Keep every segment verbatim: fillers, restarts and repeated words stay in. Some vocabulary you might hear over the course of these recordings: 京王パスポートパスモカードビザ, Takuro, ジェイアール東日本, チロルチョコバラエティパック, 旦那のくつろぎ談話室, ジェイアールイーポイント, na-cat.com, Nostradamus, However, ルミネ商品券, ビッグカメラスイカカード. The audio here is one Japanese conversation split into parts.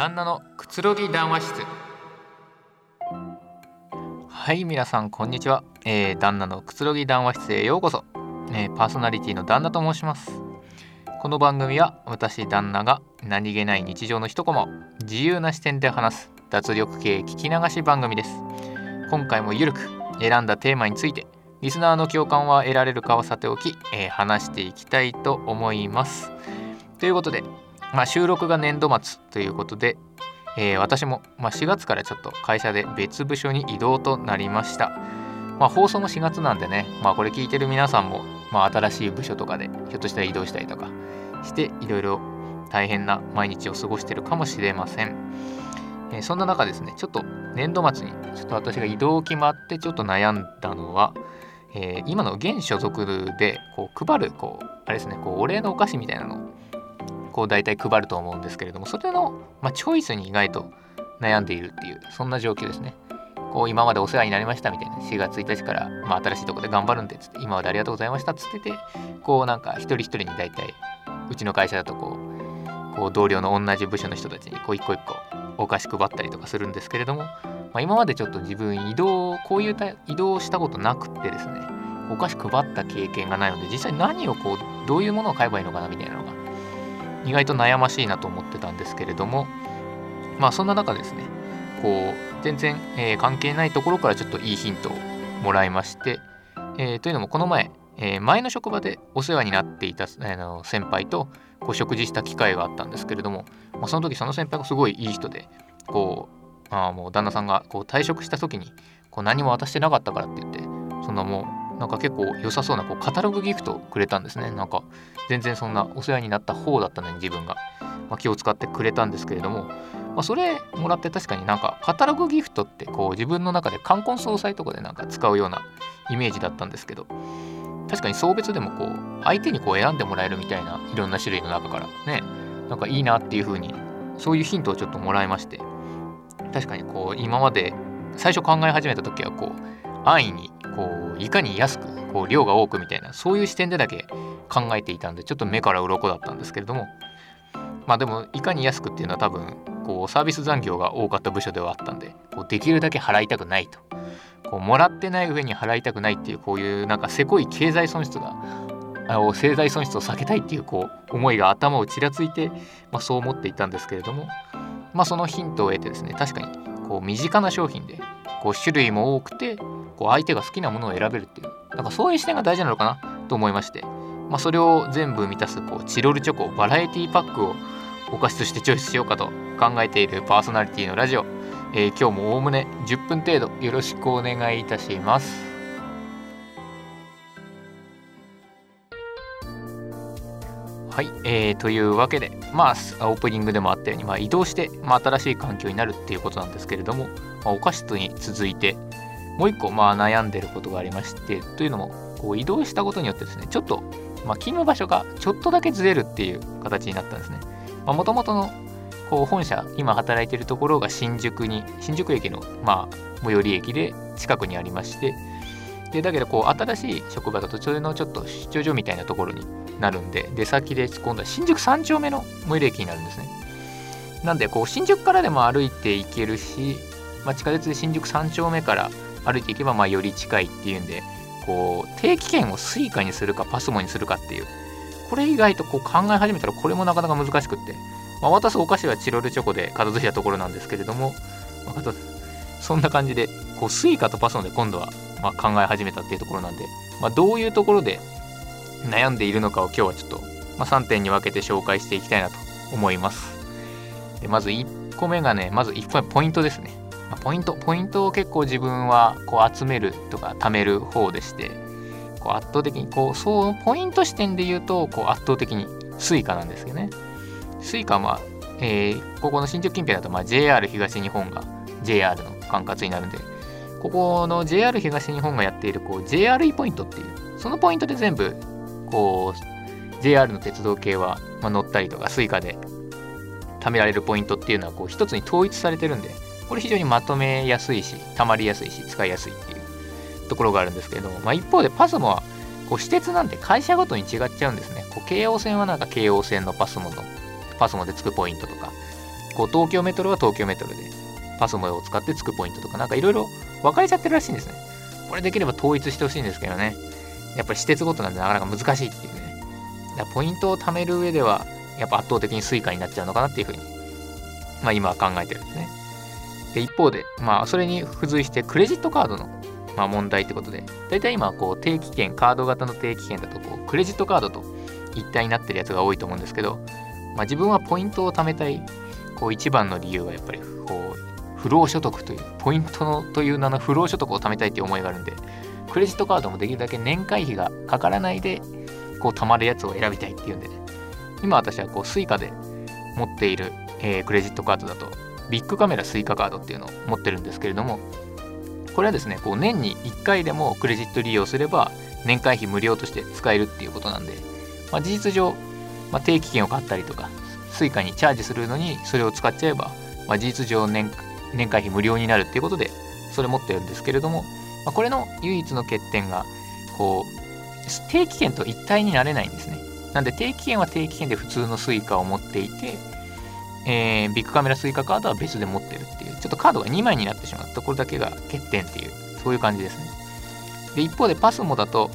旦那のくつろぎ談話室。はい、皆さんこんにちは、えー、旦那のくつろぎ談話室へようこそ、えー、パーソナリティの旦那と申します。この番組は私旦那が何気ない日常の一コマを自由な視点で話す脱力系聞き流し番組です。今回もゆるく選んだテーマについてリスナーの共感は得られるかはさておき、えー、話していきたいと思います。ということで、まあ、収録が年度末ということで、えー、私も、まあ、しがつからちょっと会社で別部署に異動となりました。まあ、放送もしがつなんでね、まあ、これ聞いてる皆さんも、まあ、新しい部署とかでひょっとしたら移動したりとかしていろいろ大変な毎日を過ごしてるかもしれません。えー、そんな中ですね、ちょっと年度末にちょっと私が異動決まってちょっと悩んだのは、えー、今の現所属でこう配るこうあれですねこうお礼のお菓子みたいなのをこう大体配ると思うんですけれども、それの、まあ、チョイスに意外と悩んでいるっていうそんな状況ですね。こう今までお世話になりましたみたいな、しがつついたちから、まあ、新しいとこで頑張るんでつって、今までありがとうございましたっつってて、こうなんか一人一人に大体うちの会社だとこう、こう同僚の同じ部署の人たちにこう一個一個お菓子配ったりとかするんですけれども、まあ、今までちょっと自分移動こういう移動をしたことなくってですね、お菓子配った経験がないので、実際何をこうどういうものを買えばいいのかなみたいなのが意外と悩ましいなと思ってたんですけれども、まあそんな中ですね、こう全然、えー、関係ないところからちょっといいヒントをもらいまして、えー、というのもこの前、えー、前の職場でお世話になっていた、あの先輩とこう食事した機会があったんですけれども、まあ、その時その先輩がすごいいい人で、こうあもう旦那さんがこう退職した時にこう何も渡してなかったからって言って、そんなもうなんか結構良さそうなこうカタログギフトをくれたんですね。なんか全然そんなお世話になった方だったのに自分が、まあ、気を使ってくれたんですけれども、まあ、それもらって確かになんかカタログギフトってこう自分の中で冠婚葬祭とかでなんか使うようなイメージだったんですけど、確かに送別でもこう相手にこう選んでもらえるみたいないろんな種類の中からね、なんかいいなっていう風にそういうヒントをちょっともらいまして、確かにこう今まで最初考え始めた時はこう安易にこういかに安くこう量が多くみたいなそういう視点でだけ考えていたんで、ちょっと目から鱗だったんですけれども、まあでもいかに安くっていうのは多分こうサービス残業が多かった部署ではあったんで、こうできるだけ払いたくないと、こうもらってない上に払いたくないっていう、こういうなんかせこい経済損失が経済損失を避けたいっていうこう思いが頭をちらついて、まあ、そう思っていたんですけれども、まあそのヒントを得てですね、確かにこう身近な商品でこう種類も多くてこう相手が好きなものを選べるっていう、なんかそういう視点が大事なのかなと思いまして、まあ、それを全部満たすこうチロルチョコバラエティパックをお菓子としてチョイスしようかと考えているパーソナリティのラジオ、えー、今日もおおむねじゅっぷん程度よろしくお願いいたします。はい、えー、というわけで、まあオープニングでもあったように、まあ、移動して、まあ、新しい環境になるっていうことなんですけれども、まあ、お菓子に続いてもう一個、まあ、悩んでることがありまして、というのもこう移動したことによってですね、ちょっと、まあ、勤務場所がちょっとだけずれるっていう形になったんですね。まあ、元々のこう本社今働いているところが新宿に新宿駅の、まあ、最寄り駅で近くにありまして、でだけどこう新しい職場だとそれのちょっと出張所みたいなところになるんで、出先で今度は新宿さん丁目の最寄り駅になるんですね。なんでこう新宿からでも歩いていけるし、まあ、地下鉄で新宿さん丁目から歩いていけばまあより近いっていうんで、こう定期券をスイカにするかパスモにするかっていう、これ以外とこう考え始めたらこれもなかなか難しくって、まあ、渡すお菓子はチロルチョコで片付いたところなんですけれども、まあ、そんな感じでこうスイカとパスモで今度はまあ考え始めたっていうところなんで、まあ、どういうところで悩んでいるのかを今日はちょっと、まあ、さんてんに分けて紹介していきたいなと思います。でまずいっこめがね、まずいっこめポイントですね。ポイントポイントを結構自分はこう集めるとか貯める方でして、こう圧倒的にこうそうポイント視点で言うとこう圧倒的にスイカなんですよね。スイカは、まあえー、ここの新宿近辺だとまあ ジェイアール 東日本が ジェイアール の管轄になるんで、ここの ジェイアール 東日本がやっているこう ジェイアールイー ポイントっていう、そのポイントで全部こう ジェイアール の鉄道系はまあ乗ったりとかスイカで貯められるポイントっていうのはこう一つに統一されてるんで、これ非常にまとめやすいし、たまりやすいし、使いやすいっていうところがあるんですけれども、まあ、一方でパスモはこう私鉄なんで会社ごとに違っちゃうんですね。こう京王線はなんか京王線のパスモのパスモでつくポイントとか、こう東京メトロは東京メトロでパスモを使ってつくポイントとかなんかいろいろ分かれちゃってるらしいんですね。これできれば統一してほしいんですけどね、やっぱり施設ごとなんでなかなか難しいっていうね。だからポイントを貯める上ではやっぱ圧倒的にスイカになっちゃうのかなっていうふうに、まあ、今は考えてるんですね。で一方で、まあ、それに付随してクレジットカードの、まあ、問題ってことで、だいたい今こう定期券、カード型の定期券だとこうクレジットカードと一体になってるやつが多いと思うんですけど、まあ、自分はポイントを貯めたいこう一番の理由はやっぱりこう不労所得というポイントのという名の不労所得を貯めたいという思いがあるんで、クレジットカードもできるだけ年会費がかからないでこう貯まるやつを選びたいっていうんでね、今私はこうスイカで持っている、えー、クレジットカードだとビッグカメラスイカカードっていうのを持ってるんですけれども、これはですねこう年にいっかいでもクレジット利用すれば年会費無料として使えるっていうことなんで、まあ、事実上、まあ、定期券を買ったりとかスイカにチャージするのにそれを使っちゃえば、まあ、事実上 年, 年会費無料になるっていうことでそれ持ってるんですけれども、まあ、これの唯一の欠点がこう定期券と一体になれないんですね。なんで定期券は定期券で普通のスイカを持っていて、えー、ビッグカメラスイカカードは別で持ってるっていう、ちょっとカードがにまいになってしまったところだけが欠点っていう、そういう感じですね。で一方でパスモだと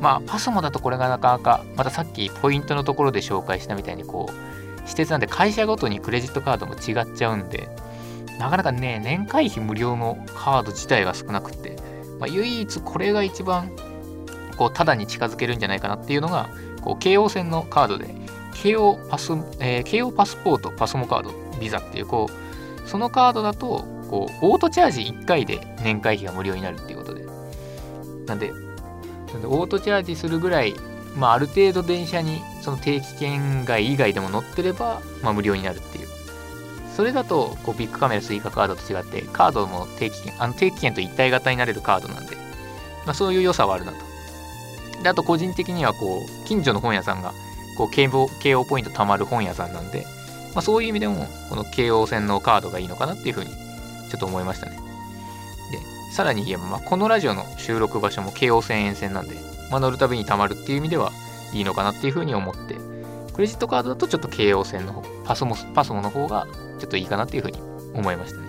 まあパスモだとこれがなかなかまたさっきポイントのところで紹介したみたいにこう施設なんで会社ごとにクレジットカードも違っちゃうんで、なかなかね年会費無料のカード自体が少なくて、まあ、唯一これが一番こうただに近づけるんじゃないかなっていうのがこう京王線のカードで京王パス、えー、京王パスポートパスモカードビザっていうこうそのカードだとこうオートチャージいっかいで年会費が無料になるっていうことで、なんでオートチャージするぐらい、まあ、ある程度電車にその定期券外以外でも乗ってれば、まあ、無料になるっていう。それだとこうビッグカメラスイカカードと違ってカードも定期券あの定期券と一体型になれるカードなんで、まあ、そういう良さはあるなと。であと個人的にはこう近所の本屋さんがこう 慶, 慶応ポイントたまる本屋さんなんで、まあ、そういう意味でもこの慶応線のカードがいいのかなっていうふうにちょっと思いましたね。さらに言えば、まあ、このラジオの収録場所も京王線沿線なんで、まあ、乗るたびに貯まるっていう意味ではいいのかなっていうふうに思って、クレジットカードだとちょっと京王線の方パスモ、パスモの方がちょっといいかなっていうふうに思いましたね。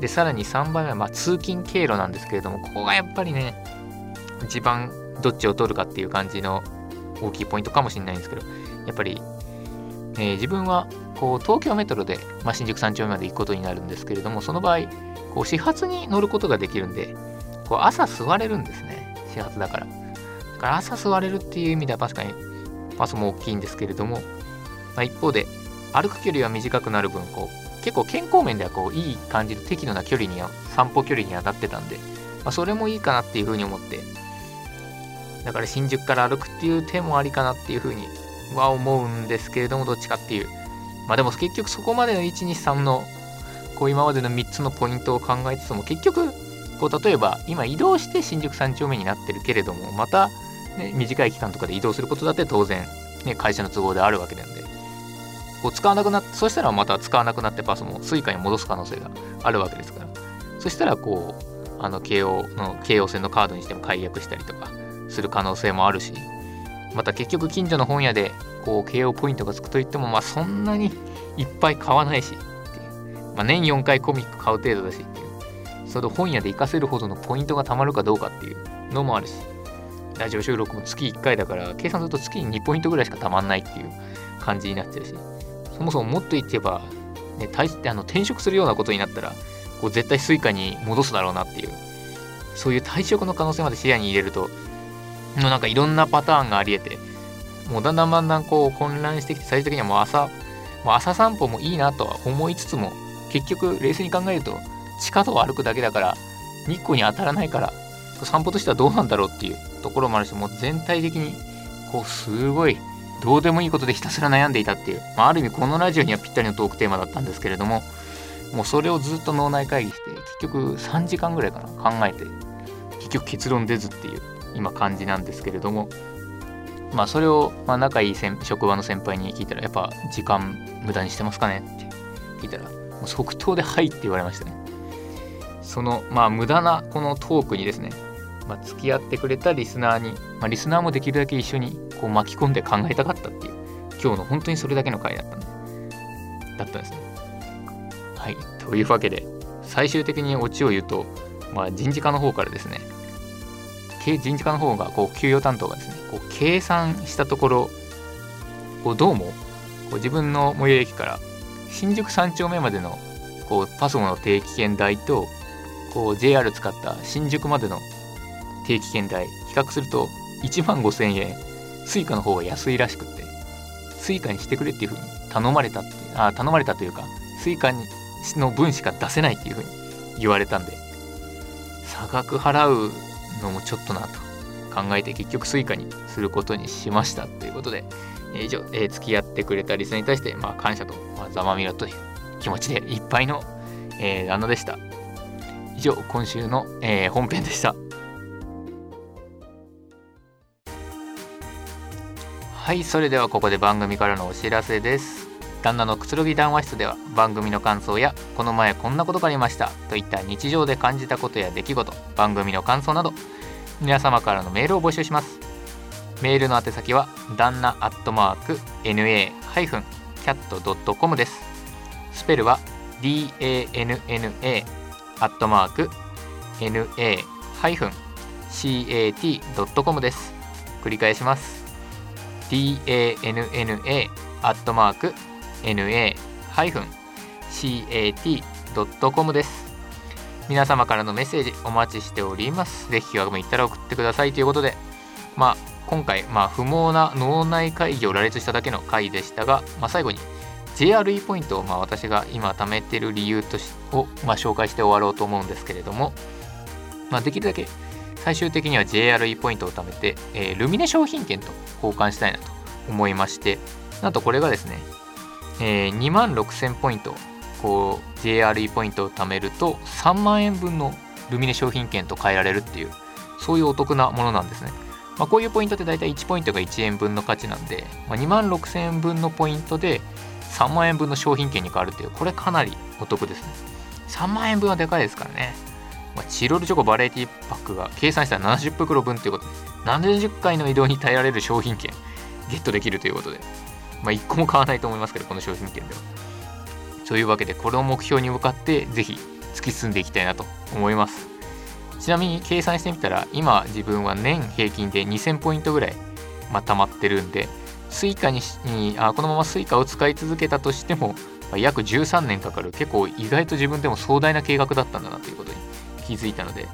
でさらにさんばんめは、まあ、通勤経路なんですけれども、ここがやっぱりね一番どっちを取るかっていう感じの大きいポイントかもしれないんですけど、やっぱり、えー、自分はこう東京メトロで、まあ、新宿さん丁目まで行くことになるんですけれども、その場合こう始発に乗ることができるんでこう朝座れるんですね。始発だからだから朝座れるっていう意味では確かにパスも大きいんですけれども、まあ、一方で歩く距離は短くなる分こう結構健康面ではこういい感じの適度な距離には散歩距離にはなってたんで、まあ、それもいいかなっていうふうに思って、だから新宿から歩くっていう手もありかなっていうふうには思うんですけれども、どっちかっていう、まあでも結局そこまでのいちにさんのこう今までのみっつのポイントを考えつつも、結局こう例えば今移動して新宿さん丁目になってるけれども、また、ね、短い期間とかで移動することだって当然、ね、会社の都合であるわけなんで、こう使わなくなって、そしたらまた使わなくなってパスもスイカに戻す可能性があるわけですから、そしたらこうあの京王の京王線のカードにしても解約したりとかする可能性もあるし、また結局近所の本屋でこう慶応ポイントがつくといっても、まあそんなにいっぱい買わないしっていう、まあ、年よんかいコミック買う程度だしっていう、それで本屋で活かせるほどのポイントがたまるかどうかっていうのもあるし、ラジオ収録も月いっかいだから計算すると月ににポイントぐらいしかたまんないっていう感じになっちゃうし、そもそももっと言ってば、ね、大してあの転職するようなことになったらこう絶対スイカに戻すだろうなっていう、そういう退職の可能性まで視野に入れるともうなんかいろんなパターンがありえて、もうだんだんだんだんこう混乱してきて、最終的にはもう朝もう朝散歩もいいなとは思いつつも、結局冷静に考えると地下道を歩くだけだから日光に当たらないから散歩としてはどうなんだろうっていうところもあるし、もう全体的にこうすごいどうでもいいことでひたすら悩んでいたっていう、まあ、ある意味このラジオにはぴったりのトークテーマだったんですけれども、もうそれをずっと脳内会議して結局さんじかんぐらいかな考えて、結局結論出ずっていう今感じなんですけれども、まあそれをまあ仲いい職場の先輩に聞いたら、やっぱ時間無駄にしてますかねって聞いたら、もう即答ではいって言われましたね。そのまあ無駄なこのトークにですね、まあ、付き合ってくれたリスナーに、まあ、リスナーもできるだけ一緒にこう巻き込んで考えたかったっていう、今日の本当にそれだけの回だったんで、だったんですね。はい、というわけで最終的にオチを言うと、まあ、人事課の方からですね、人事課の方がこう給与担当がですねこう計算したところ、こうどうもこう自分の最寄り駅から新宿さん丁目までのこうパソコンの定期券代とこう ジェイアール 使った新宿までの定期券代比較するといちまんごせんえんスイカの方が安いらしくって、スイカにしてくれっていうふうに頼まれたって、あ頼まれたというかスイカの分しか出せないっていうふうに言われたんで、差額払うのもちょっとなと考えて結局スイカにすることにしましたということで、以上、えー、付き合ってくれたリスナーに対して、まあ、感謝と、まあ、ざまみろという気持ちでいっぱいの、えー、旦那でした。以上、今週の、えー、本編でした。はい、それではここで番組からのお知らせです。旦那のくつろぎ談話室では番組の感想やこの前こんなことがありましたといった日常で感じたことや出来事、番組の感想など皆様からのメールを募集します。メールの宛先は旦那アットマーク エヌエー キャット ドット コム です。スペルは ディー エー エヌ エヌ エー アットマーク エヌエー キャット ドット コム です。繰り返します。 ディー エー エヌ エヌ エー アットマークエヌエー キャット ドット コム です。皆様からのメッセージお待ちしております。ぜひ気が向いたら送ってくださいということで、まあ、今回、まあ、不毛な脳内会議を羅列しただけの回でしたが、まあ、最後に ジェイアールイー ポイントを、まあ、私が今貯めている理由としを、まあ、紹介して終わろうと思うんですけれども、まあ、できるだけ最終的には ジェイアールイー ポイントを貯めて、えー、ルミネ商品券と交換したいなと思いまして、なんとこれがですねえー、にまんろくせんポイントこう ジェイアールイー ポイントを貯めるとさんまんえんぶんのルミネ商品券と変えられるっていう、そういうお得なものなんですね。まあ、こういうポイントってだいたいいちポイントがいちえんぶんの価値なんで、まあ、にまんろくせんえんぶんのポイントでさんまんえんぶんの商品券に変わるっていう、これかなりお得ですね。さんまんえんぶんはでかいですからね。まあ、チロルチョコバラエティパックが計算したらななじゅっぷくろぶんということでななじゅっかいの移動に耐えられる商品券ゲットできるということで、まあ、いっこも買わないと思いますけど、この商品券では。というわけでこれを目標に向かってぜひ突き進んでいきたいなと思います。ちなみに計算してみたら今自分は年平均でにせんポイントぐらい、まあ、溜まってるんで、スイカにあこのままスイカを使い続けたとしても、まあ、約じゅうさんねんかかる、結構意外と自分でも壮大な計画だったんだなということに気づいたので、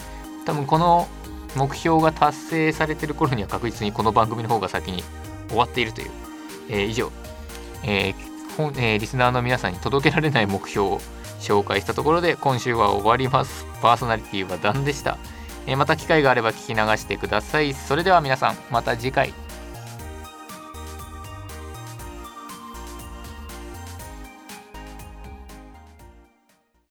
多分この目標が達成されてる頃には確実にこの番組の方が先に終わっているというえー、以上、えー本えー、リスナーの皆さんに届けられない目標を紹介したところで今週は終わります。パーソナリティはダンでした。えー、また機会があれば聞き流してください。それでは皆さん、また次回。